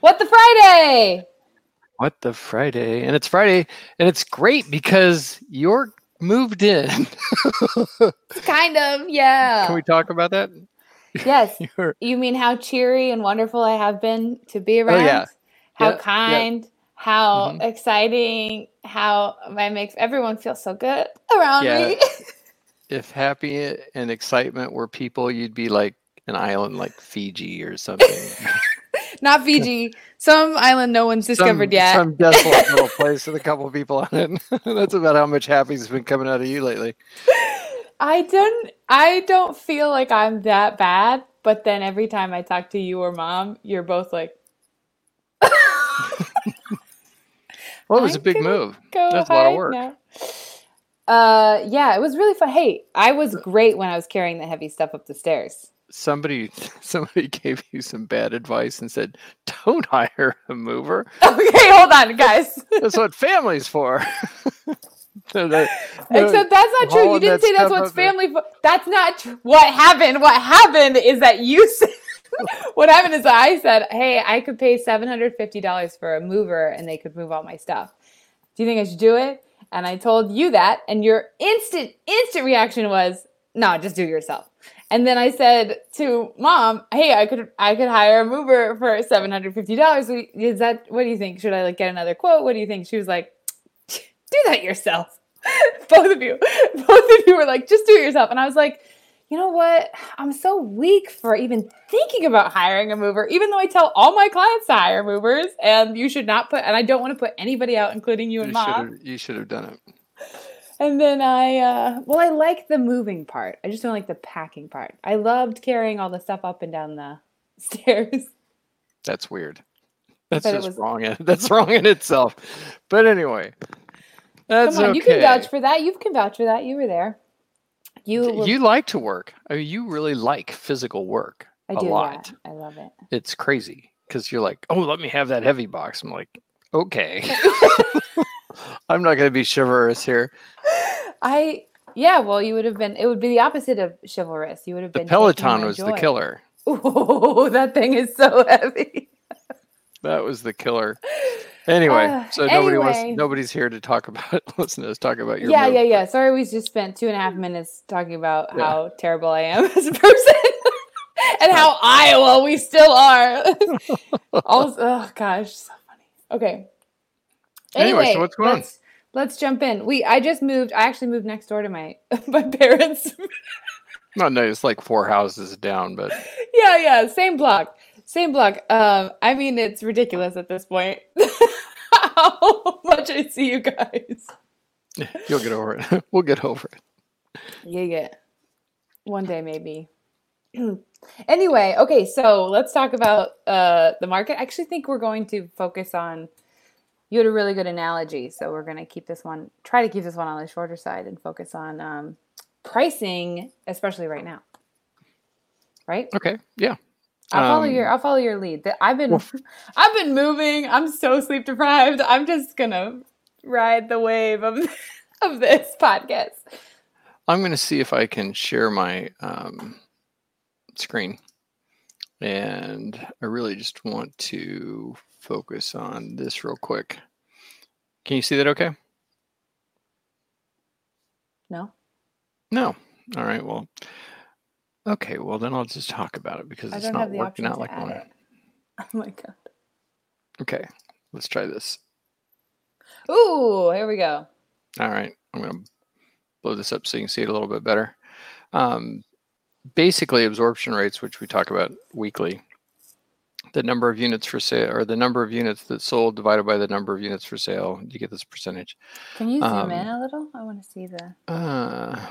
What the Friday? What the Friday? And it's Friday, and it's great because you're moved in. Kind of, yeah. Can we talk about that? Yes. You mean how cheery and wonderful I have been to be around? Oh, yeah. How kind, how exciting, how I make everyone feel so good around me. If happy and excitement were people, you'd be like an island like Fiji or something. Not Fiji. Some island no one's discovered yet. Some desolate little place with a couple of people on it. That's about how much happy's been coming out of you lately. I don't feel like I'm that bad, but then every time I talk to you or Mom, you're both like, well, it was a big move. That's a lot of work. Now. Yeah, it was really fun. Hey, I was great when I was carrying the heavy stuff up the stairs. Somebody gave you some bad advice and said, "Don't hire a mover." Okay, hold on, guys. That's what family's for. Except that's not true. You didn't say that's what's family for. That's not true. What happened? What happened is that you said. What happened is I said, "Hey, I could pay $750 for a mover, and they could move all my stuff. Do you think I should do it?" And I told you that, and your instant reaction was, "No, just do it yourself." And then I said to Mom, "Hey, I could hire a mover for $750. Is that? What do you think? Should I like get another quote? What do you think?" She was like, "Do that yourself." Both of you were like, "Just do it yourself," and I was like, you know what? I'm so weak for even thinking about hiring a mover, even though I tell all my clients to hire movers, and you should not put, and I don't want to put anybody out, including you and Mom. You should have done it. And then I like the moving part. I just don't like the packing part. I loved carrying all the stuff up and down the stairs. That's weird. That's wrong in itself. But anyway, that's come on, okay. You can vouch for that. You can vouch for that. You were there. You like to work. I mean, you really like physical work a lot. Yeah. I love it. It's crazy because you're like, oh, let me have that heavy box. I'm like, okay. I'm not going to be chivalrous here. Well, it would be the opposite of chivalrous. You would have been. The Peloton was the killer. Oh, that thing is so heavy. That was the killer. Anyway, nobody's here to talk about it. Listen to us talk about your move. Yeah. Sorry, we just spent 2.5 minutes talking about how terrible I am as a person and how Iowa we still are. Also, oh gosh, so funny. Okay. Anyway, so what's going on? Let's jump in. I actually moved next door to my parents. No, it's like 4 houses down, but yeah, same block. Same block. I mean, it's ridiculous at this point how much I see you guys. You'll get over it. We'll get over it. Yeah. One day, maybe. Anyway, okay, so let's talk about the market. I actually think we're going to focus on, you had a really good analogy, so we're going to try to keep this one on the shorter side and focus on pricing, especially right now. Right? Okay, yeah. I'll follow your lead. I've been moving. I'm so sleep deprived. I'm just gonna ride the wave of this podcast. I'm gonna see if I can share my screen, and I really just want to focus on this real quick. Can you see that? Okay. No. All right. Well. Okay, well then I'll just talk about it because it's not working out like I want. Oh my god. Okay, let's try this. Ooh, here we go. All right, I'm gonna blow this up so you can see it a little bit better. Basically, absorption rates, which we talk about weekly, the number of units for sale or the number of units that sold divided by the number of units for sale, you get this percentage. Can you zoom in a little? I want to see the.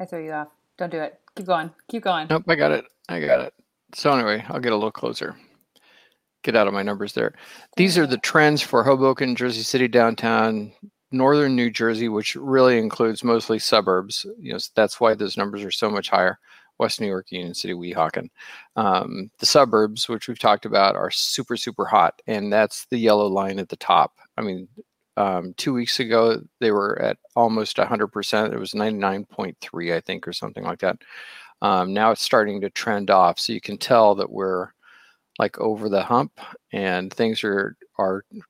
I threw you off. Don't do it. Keep going. Nope, I got it. So anyway, I'll get a little closer. Get out of my numbers there. These are the trends for Hoboken, Jersey City, downtown, northern New Jersey, which really includes mostly suburbs. You know, that's why those numbers are so much higher. West New York, Union City, Weehawken. The suburbs, which we've talked about, are super, super hot. And that's the yellow line at the top. I mean, 2 weeks ago, they were at almost 100%. It was 99.3, I think, or something like that. Now it's starting to trend off. So you can tell that we're like over the hump and things are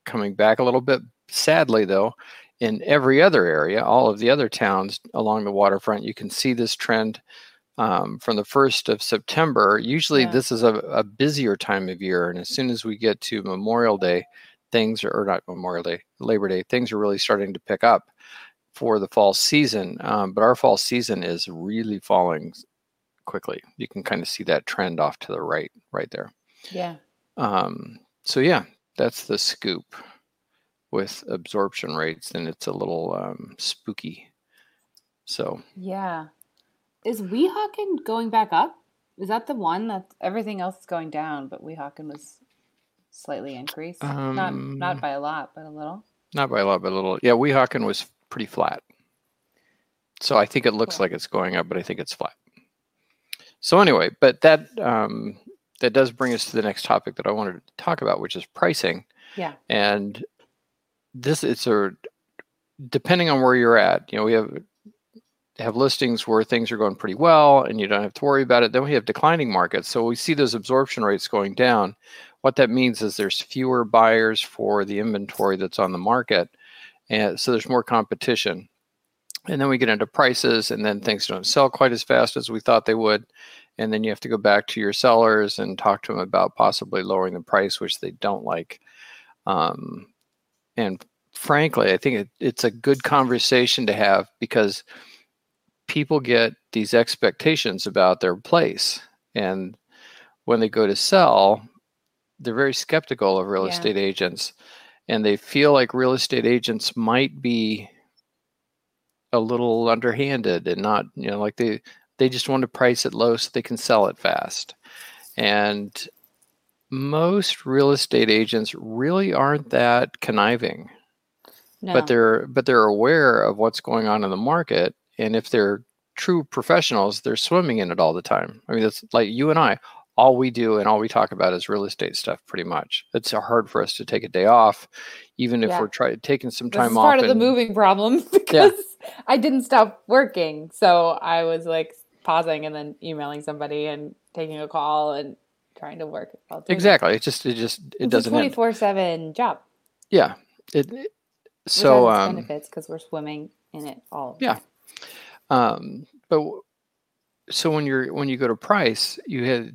coming back a little bit. Sadly, though, in every other area, all of the other towns along the waterfront, you can see this trend from the 1st of September. Usually this is a busier time of year. And as soon as we get to Memorial Day, things are, or not Memorial Day, Labor Day, things are really starting to pick up for the fall season. But our fall season is really falling quickly. You can kind of see that trend off to the right there. Yeah. So yeah, that's the scoop with absorption rates, and it's a little spooky. So yeah. Is Weehawken going back up? Is that the one that everything else is going down, but Weehawken was slightly increased? Not by a lot, but a little. Not by a lot, but a little. Yeah, Weehawken was pretty flat. So I think it looks like it's going up, but I think it's flat. So anyway, but that that does bring us to the next topic that I wanted to talk about, which is pricing. Yeah. And this depending on where you're at, you know, we have listings where things are going pretty well and you don't have to worry about it. Then we have declining markets. So we see those absorption rates going down. What that means is there's fewer buyers for the inventory that's on the market. And so there's more competition. And then we get into prices, and then things don't sell quite as fast as we thought they would. And then you have to go back to your sellers and talk to them about possibly lowering the price, which they don't like. And frankly, I think it's a good conversation to have, because people get these expectations about their place. And when they go to sell, they're very skeptical of real estate agents. And they feel like real estate agents might be a little underhanded and not, you know, like they just want to price it low so they can sell it fast. And most real estate agents really aren't that conniving. No. But they're aware of what's going on in the market. And if they're true professionals, they're swimming in it all the time. I mean, that's like you and I, all we do and all we talk about is real estate stuff pretty much. It's hard for us to take a day off, even if we're taking some time off. This is part of the moving problem, because I didn't stop working. So I was like pausing and then emailing somebody and taking a call and trying to work. Exactly. It doesn't end. It's a 24/7 job. Yeah. So benefits, because we're swimming in it all the time. But so when you go to price, you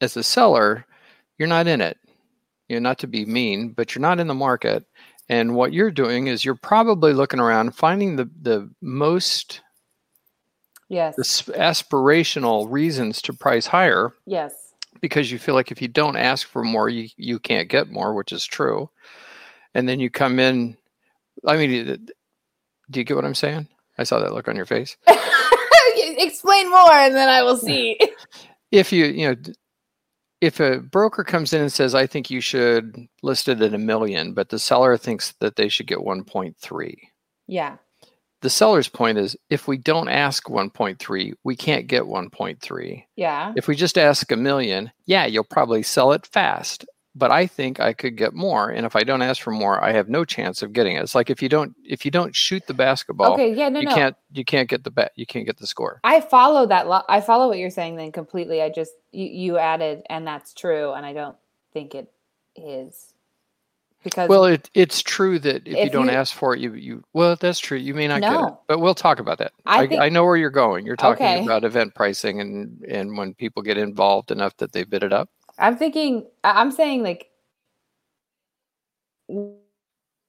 as a seller, you're not in it. You know, not to be mean, but you're not in the market. And what you're doing is you're probably looking around, finding the most aspirational reasons to price higher. Yes. Because you feel like if you don't ask for more, you can't get more, which is true. And then you come in. I mean, do you get what I'm saying? I saw that look on your face. Explain more, and then I will see. If if a broker comes in and says, I think you should list it at $1 million, but the seller thinks that they should get 1.3. Yeah. The seller's point is, if we don't ask 1.3, we can't get 1.3. Yeah. If we just ask $1 million, you'll probably sell it fast. But I think I could get more, and if I don't ask for more, I have no chance of getting it. It's like if you don't shoot the basketball, you can't get the score. I follow that. I follow what you're saying then completely. I just you added, and that's true, and I don't think it is, because it's true that if you don't ask for it, that's true. You may not get it, but we'll talk about that. I know where you're going. You're talking about event pricing and when people get involved enough that they bid it up. I'm saying like,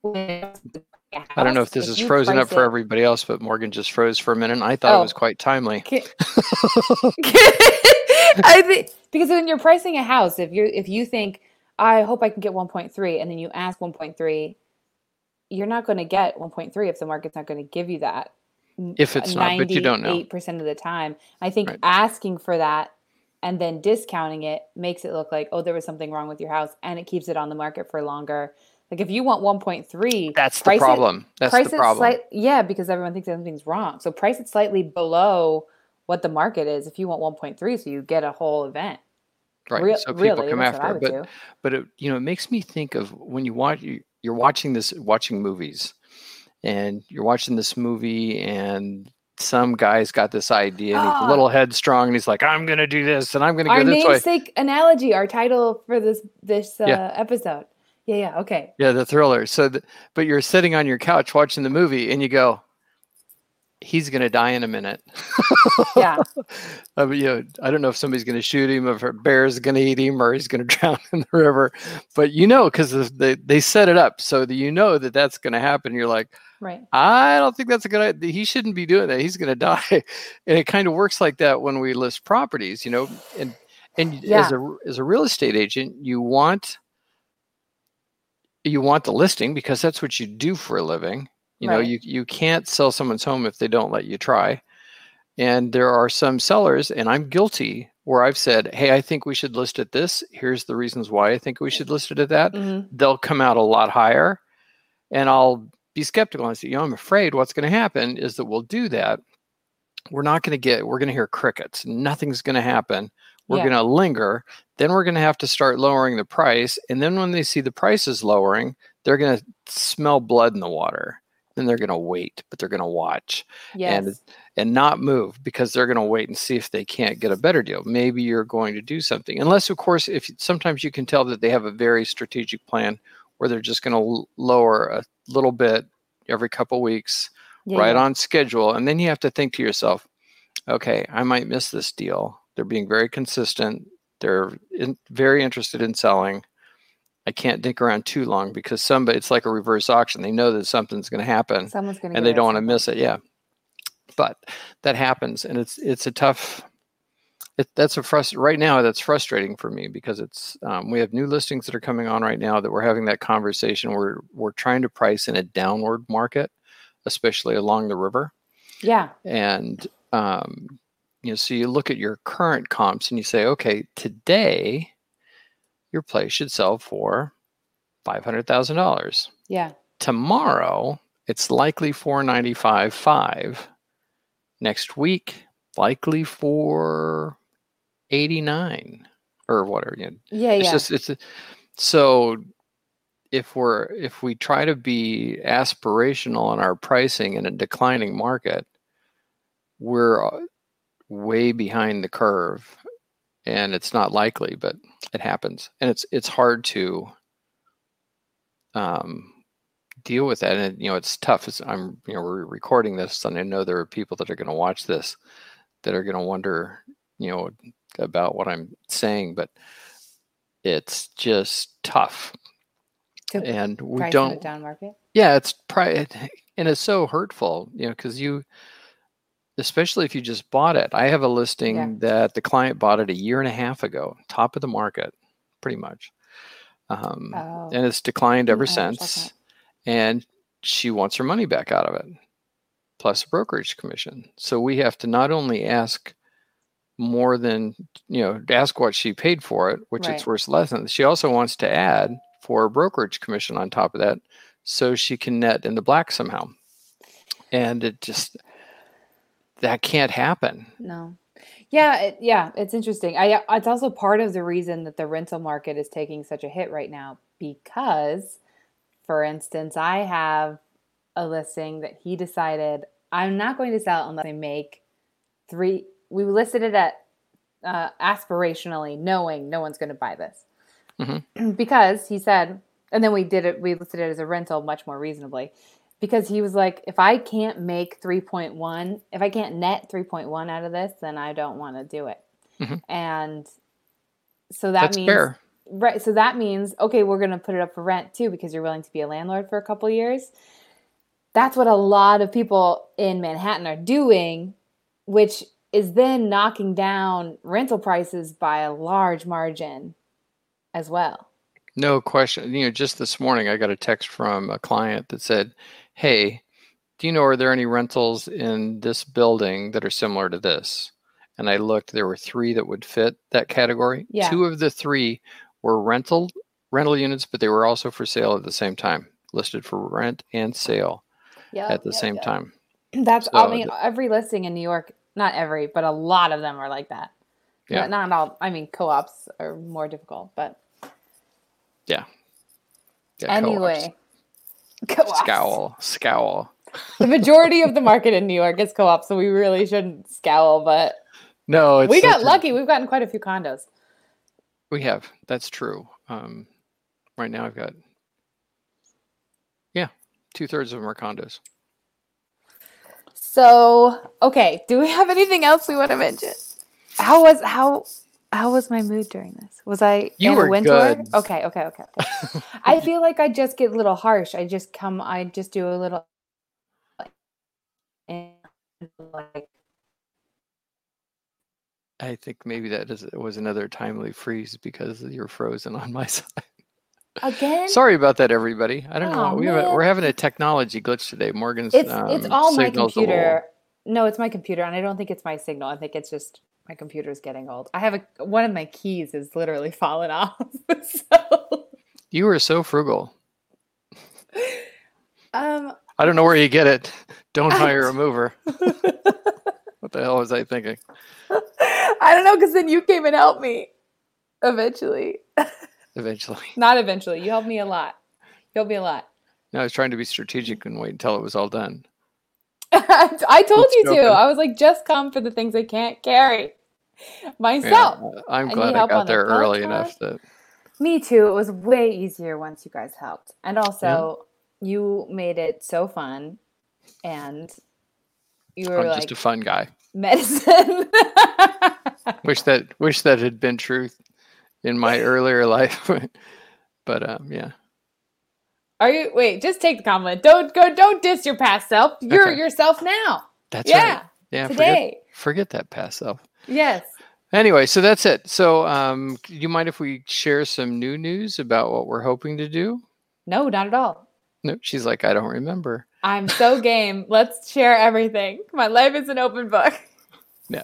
I don't know if this is frozen up for everybody else, but Morgan just froze for a minute. And I thought it was quite timely. I think, because when you're pricing a house, if you think, I hope I can get 1.3, and then you ask 1.3, you're not going to get 1.3 if the market's not going to give you that. If it's not, but you don't know. 98% of the time. I think asking for that and then discounting it makes it look like, oh, there was something wrong with your house, and it keeps it on the market for longer. Like if you want 1.3, that's the problem. That's the problem. Because everyone thinks something's wrong. So price it slightly below what the market is if you want 1.3, so you get a whole event. Right. So people come after it. But it, it makes me think of when you watch, you're watching movies, and you're watching this movie, and some guy's got this idea and he's a little headstrong and he's like, I'm going to do this and I'm going to go this way. Our namesake analogy, our title for this episode. Yeah. Okay. Yeah. The Thriller. So, but you're sitting on your couch watching the movie and you go, he's going to die in a minute. Yeah. I mean, I don't know if somebody's going to shoot him, if a bear's going to eat him, or he's going to drown in the river, but because they set it up so that that that's going to happen. You're like, right. I don't think that's a good idea. He shouldn't be doing that. He's going to die. And it kind of works like that when we list properties, and as a real estate agent, you want the listing because that's what you do for a living. You can't sell someone's home if they don't let you try. And there are some sellers, and I'm guilty, where I've said, hey, I think we should list at this. Here's the reasons why I think we should list it at that. Mm-hmm. They'll come out a lot higher. And I'll be skeptical and say, I'm afraid what's going to happen is that we'll do that. We're going to hear crickets. Nothing's going to happen. We're going to linger. Then we're going to have to start lowering the price. And then when they see the prices lowering, they're going to smell blood in the water. Then they're going to wait, but they're going to watch and not move, because they're going to wait and see if they can't get a better deal. Maybe you're going to do something. Unless, of course, if sometimes you can tell that they have a very strategic plan where they're just going to lower a little bit every couple weeks on schedule. And then you have to think to yourself, okay, I might miss this deal. They're being very consistent. They're very interested in selling. I can't dick around too long, because it's like a reverse auction. They know that something's going to happen and they don't want to miss it. Yeah. But that happens. And it's a tough, right now that's frustrating for me, because we have new listings that are coming on right now that we're having that conversation. We're trying to price in a downward market, especially along the river. Yeah. And, so you look at your current comps and you say, okay, today, your place should sell for $500,000. Yeah. Tomorrow, it's likely $495,500. Next week, likely $489,000 or whatever. So if we try to be aspirational in our pricing in a declining market, we're way behind the curve. And it's not likely, but it happens. And it's hard to deal with that. And, it's tough. We're recording this, and I know there are people that are going to watch this that are going to wonder, about what I'm saying. But it's just tough. So and we price don't. In a down market? Yeah, it's and it's so hurtful, because especially if you just bought it. I have a listing that the client bought it a year and a half ago, top of the market, pretty much. And it's declined ever since. And she wants her money back out of it, plus a brokerage commission. So we have to not only ask more than, ask what she paid for it, which it's worth less than. She also wants to add for a brokerage commission on top of that, so she can net in the black somehow. And it just... that can't happen. No. Yeah. It's interesting. It's also part of the reason that the rental market is taking such a hit right now, because, for instance, I have a listing that he decided I'm not going to sell unless I make three. We listed it at aspirationally, knowing no one's going to buy this, mm-hmm. because he said, and then we did it. We listed it as a rental much more reasonably. Because he was like, if I can't make 3.1, if I can't net 3.1 out of this, then I don't want to do it. Mm-hmm. And so that's means, fair. Right. So that means, okay, we're going to put it up for rent too, because you're willing to be a landlord for a couple of years. That's what a lot of people in Manhattan are doing, which is then knocking down rental prices by a large margin as well. No question. Just this morning, I got a text from a client that said, hey, are there any rentals in this building that are similar to this? And I looked, there were three that would fit that category. Yeah. Two of the three were rental units, but they were also for sale at the same time, listed for rent and sale at the same time. Every listing in New York, not every, but a lot of them are like that. Yeah. But not all. I mean, co-ops are more difficult, but. Yeah. Anyway. Co-ops. Scowl. The majority of the market in New York is co-op, so we really shouldn't scowl, but no, it's we got lucky. We've gotten quite a few condos. We have. That's true. Right now I've got, 2/3 of them are condos. So, okay. Do we have anything else we want to mention? How was my mood during this? Was I in a winter? Good. Okay. I feel like I just get a little harsh. I just do a little. And like, I think maybe was another timely freeze because you're frozen on my side. Again? Sorry about that, everybody. I don't know. We're having a technology glitch today. Morgan's it's all my computer. No, it's my computer, and I don't think it's my signal. I think it's just my computer's getting old. I have one of my keys is literally fallen off. So. You were so frugal. I don't know where you get it. Don't hire a mover. What the hell was I thinking? I don't know, because then you came and helped me eventually. Not eventually. You helped me a lot. No, I was trying to be strategic and wait until it was all done. I told you to. I was like, just come for the things I can't carry myself. Yeah, I'm glad I got there early enough. Me too. It was way easier once you guys helped. And also, you made it so fun. And you were just a fun guy. Medicine. Wish that had been truth in my earlier life. But yeah. Are you just take the compliment. Don't diss your past self. You're yourself now. That's right. Yeah. Today. Forget that past self. Yes. Anyway, so that's it. So do you mind if we share some new news about what we're hoping to do? No, not at all. No, she's like, I don't remember. I'm so game. Let's share everything. My life is an open book. Yeah.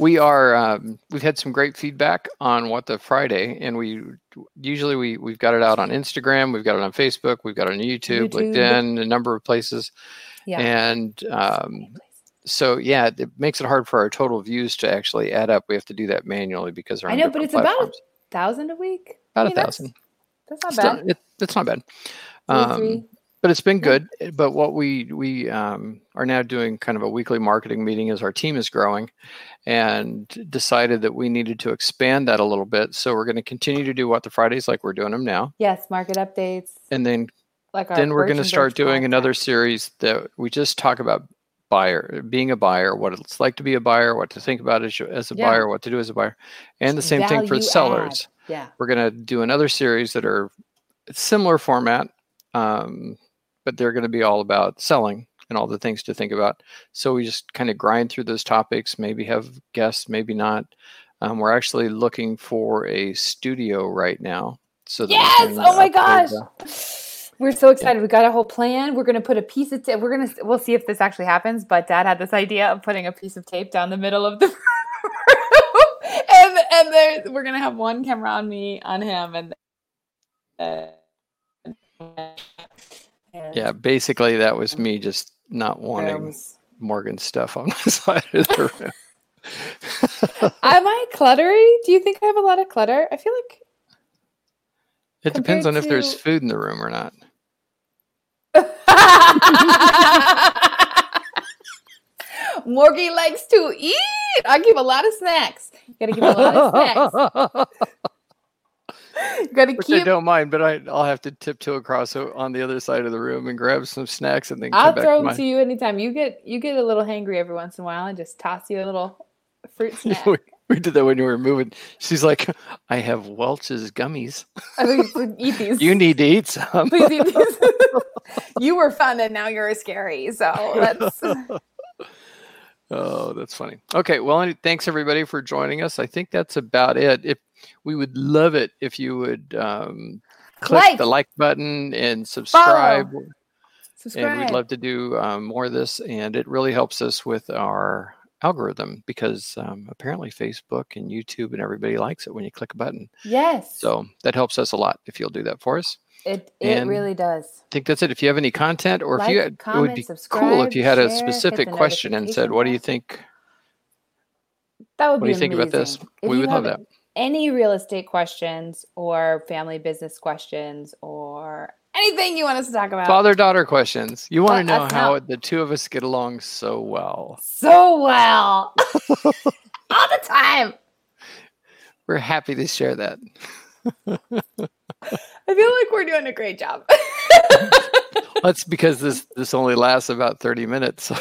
We are, we've had some great feedback on What the Friday, and we've got it out on Instagram, we've got it on Facebook, we've got it on YouTube. LinkedIn, a number of places. Yeah. And it makes it hard for our total views to actually add up. We have to do that manually because I know, but it's platforms. About 1,000 a week. About 1,000. That's not bad. That's not bad. But it's been good. But what we are now doing kind of a weekly marketing meeting as our team is growing, and decided that we needed to expand that a little bit. So we're going to continue to do What the Fridays like we're doing them now. Yes, market updates. And then we're going to start doing another series that we just talk about being a buyer, what it's like to be a buyer, what to think about as a buyer, what to do as a buyer. And the same thing for sellers. Yeah. We're going to do another series that are similar format. But they're going to be all about selling and all the things to think about. So we just kind of grind through those topics, maybe have guests, maybe not. We're actually looking for a studio right now. So yes! Oh my gosh! We're so excited. Yeah. We got a whole plan. We're going to put a piece of tape. We'll see if this actually happens, but Dad had this idea of putting a piece of tape down the middle of the room. and we're going to have one camera on me, on him, and yeah, basically that was me just not wanting Morgan's stuff on my side of the room. Am I cluttery? Do you think I have a lot of clutter? I feel like it depends on if there's food in the room or not. Morgan likes to eat. I give a lot of snacks. You gotta give a lot of snacks. Which I don't mind, but I'll have to tiptoe across on the other side of the room and grab some snacks and then come back. I'll throw them to you anytime. You get a little hangry every once in a while and just toss you a little fruit snack. We did that when you were moving. She's like, I have Welch's gummies. I mean, eat these. You need to eat some. Please eat these. You were fun and now you're scary. So let's... Oh, that's funny. Okay, well, thanks everybody for joining us. I think that's about it. If we would love it if you would click the like button and subscribe. Follow. And we'd love to do more of this. And it really helps us with our algorithm because apparently Facebook and YouTube and everybody likes it when you click a button. Yes. So that helps us a lot if you'll do that for us. It really does. I think that's it. If you have any content or if you had, comment, it would be cool if you had a specific question and said, what do you think? That would be amazing. What do you think about this? We would love that. Any real estate questions or family business questions or Anything you want us to talk about? Father-daughter questions. You want to know how the two of us get along so well. So well. All the time. We're happy to share that. I feel like we're doing a great job. That's because this only lasts about 30 minutes.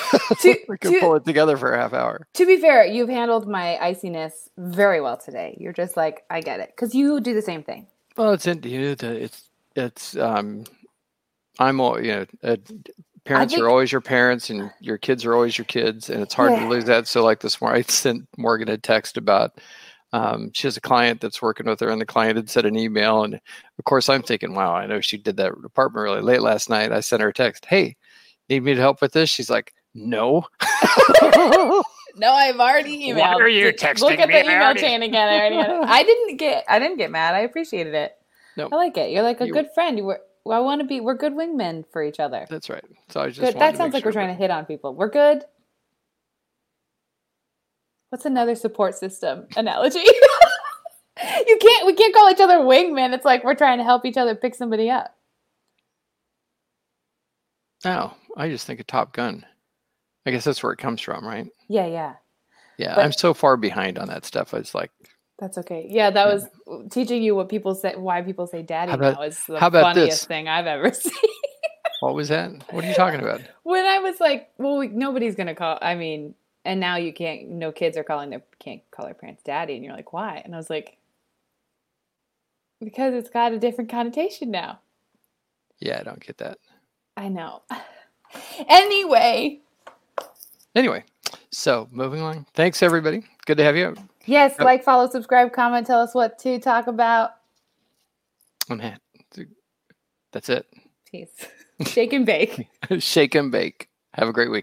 We can pull it together for a half hour. To be fair, you've handled my iciness very well today. You're just like, I get it. Because you do the same thing. Well, parents are always your parents and your kids are always your kids. And it's hard to lose that. So like this morning, I sent Morgan a text about, she has a client that's working with her, and the client had sent an email. And of course I'm thinking, wow, I know she did that apartment really late last night. I sent her a text. Hey, need me to help with this? She's like, no. No, I've already emailed. Why are you texting me? Look at the email chain again. I didn't get mad. I appreciated it. No. I like it. You're like a good friend. We're good wingmen for each other. That's right. So I just good. That sounds like we're trying to hit on people. We're good. What's another support system analogy? We can't call each other wingmen. It's like we're trying to help each other pick somebody up. Oh, I just think of Top Gun. I guess that's where it comes from, right? Yeah. But I'm so far behind on that stuff. It's like. That's okay. Yeah, that was teaching you what people say. Why people say "daddy" now is the funniest thing I've ever seen. What was that? What are you talking about? When I was like, "Well, nobody's gonna call." I mean, and now you can't. No kids are can't call their parents "daddy," and you're like, "Why?" And I was like, "Because it's got a different connotation now." Yeah, I don't get that. I know. Anyway, so moving on. Thanks, everybody. Good to have you. Yes, like, follow, subscribe, comment, tell us what to talk about. I'm happy. That's it. Peace. Shake and bake. Shake and bake. Have a great week.